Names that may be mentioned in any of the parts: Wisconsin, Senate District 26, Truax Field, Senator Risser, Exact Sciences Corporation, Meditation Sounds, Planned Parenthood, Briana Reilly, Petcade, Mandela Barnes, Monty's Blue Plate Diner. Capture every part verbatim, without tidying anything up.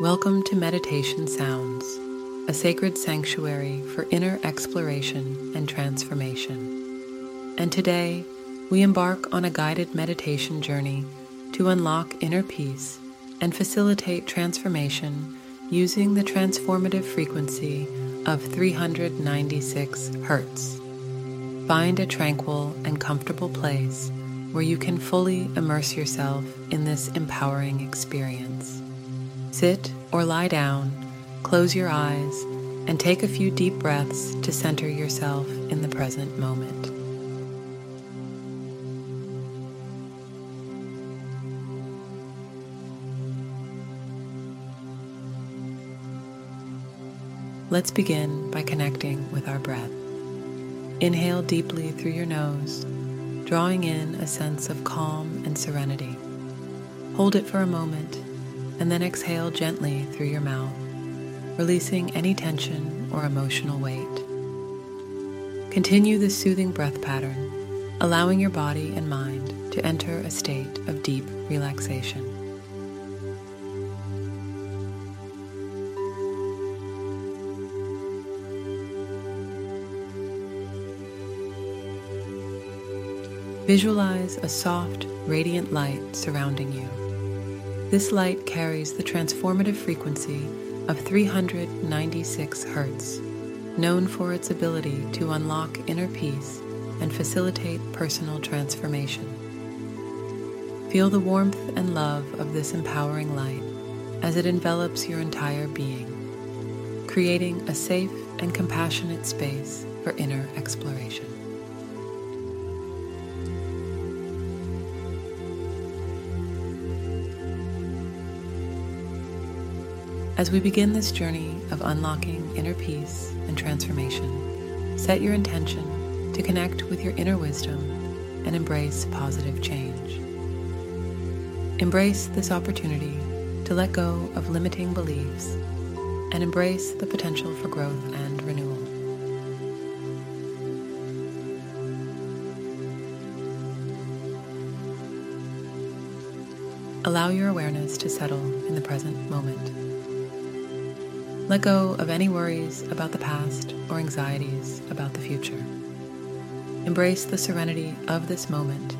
Welcome to Meditation Sounds, a sacred sanctuary for inner exploration and transformation. And today, we embark on a guided meditation journey to unlock inner peace and facilitate transformation using the transformative frequency of three hundred ninety-six hertz. Find a tranquil and comfortable place where you can fully immerse yourself in this empowering experience. Sit or lie down, close your eyes, and take a few deep breaths to center yourself in the present moment. Let's begin by connecting with our breath. Inhale deeply through your nose, drawing in a sense of calm and serenity. Hold it for a moment, and then exhale gently through your mouth, releasing any tension or emotional weight. Continue this soothing breath pattern, allowing your body and mind to enter a state of deep relaxation. Visualize a soft, radiant light surrounding you. This light carries the transformative frequency of three hundred ninety-six hertz, known for its ability to unlock inner peace and facilitate personal transformation. Feel the warmth and love of this empowering light as it envelops your entire being, creating a safe and compassionate space for inner exploration. As we begin this journey of unlocking inner peace and transformation, set your intention to connect with your inner wisdom and embrace positive change. Embrace this opportunity to let go of limiting beliefs and embrace the potential for growth and renewal. Allow your awareness to settle in the present moment. Let go of any worries about the past or anxieties about the future. Embrace the serenity of this moment,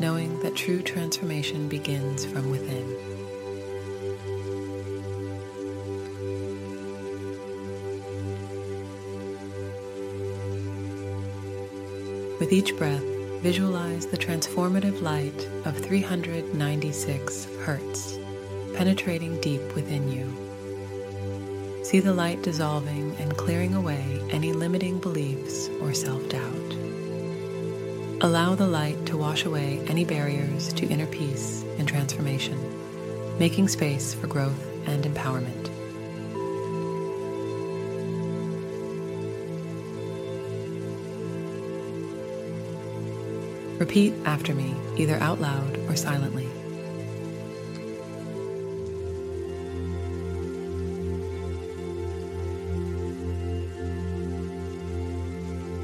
knowing that true transformation begins from within. With each breath, visualize the transformative light of three hundred ninety-six hertz penetrating deep within you. See the light dissolving and clearing away any limiting beliefs or self-doubt. Allow the light to wash away any barriers to inner peace and transformation, making space for growth and empowerment. Repeat after me, either out loud or silently.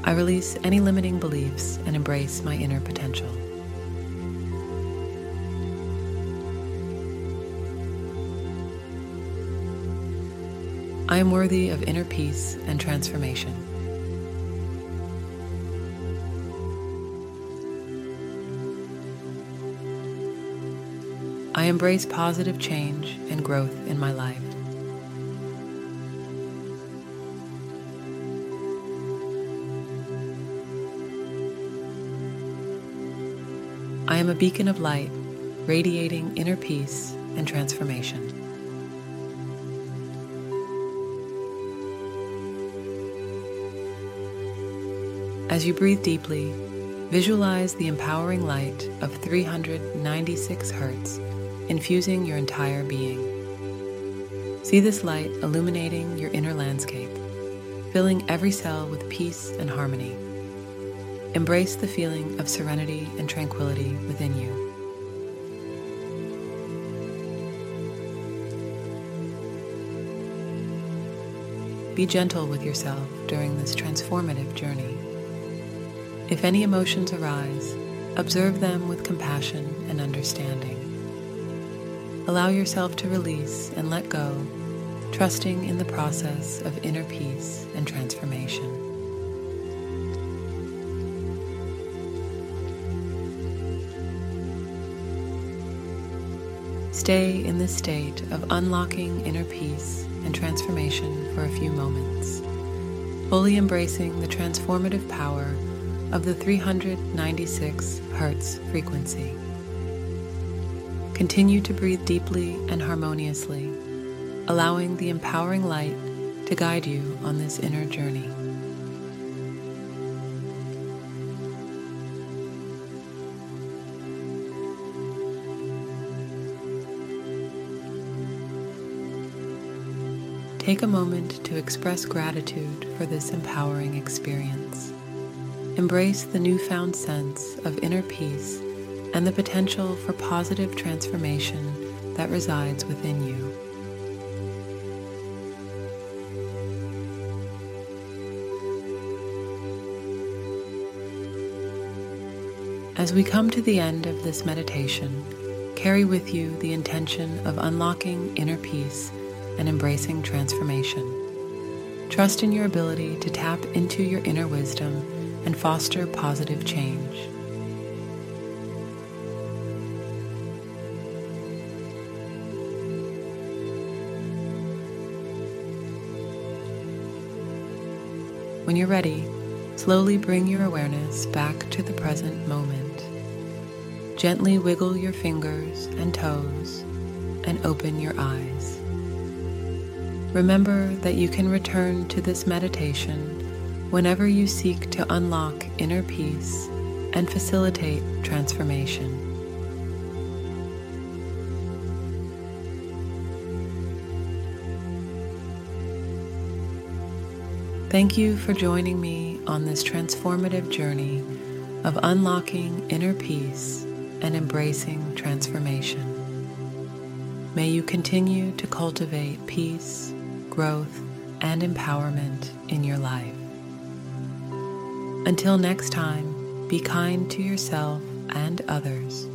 I release any limiting beliefs and embrace my inner potential. I am worthy of inner peace and transformation. I embrace positive change and growth in my life. I am a beacon of light, radiating inner peace and transformation. As you breathe deeply, visualize the empowering light of three hundred ninety-six hertz infusing your entire being. See this light illuminating your inner landscape, filling every cell with peace and harmony. Embrace the feeling of serenity and tranquility within you. Be gentle with yourself during this transformative journey. If any emotions arise, observe them with compassion and understanding. Allow yourself to release and let go, trusting in the process of inner peace and transformation. Stay in this state of unlocking inner peace and transformation for a few moments, fully embracing the transformative power of the three hundred ninety-six hertz frequency. Continue to breathe deeply and harmoniously, allowing the empowering light to guide you on this inner journey. Take a moment to express gratitude for this empowering experience. Embrace the newfound sense of inner peace and the potential for positive transformation that resides within you. As we come to the end of this meditation, carry with you the intention of unlocking inner peace and embracing transformation. Trust in your ability to tap into your inner wisdom and foster positive change. When you're ready, slowly bring your awareness back to the present moment. Gently wiggle your fingers and toes and open your eyes. Remember that you can return to this meditation whenever you seek to unlock inner peace and facilitate transformation. Thank you for joining me on this transformative journey of unlocking inner peace and embracing transformation. May you continue to cultivate peace, growth, and empowerment in your life. Until next time, be kind to yourself and others,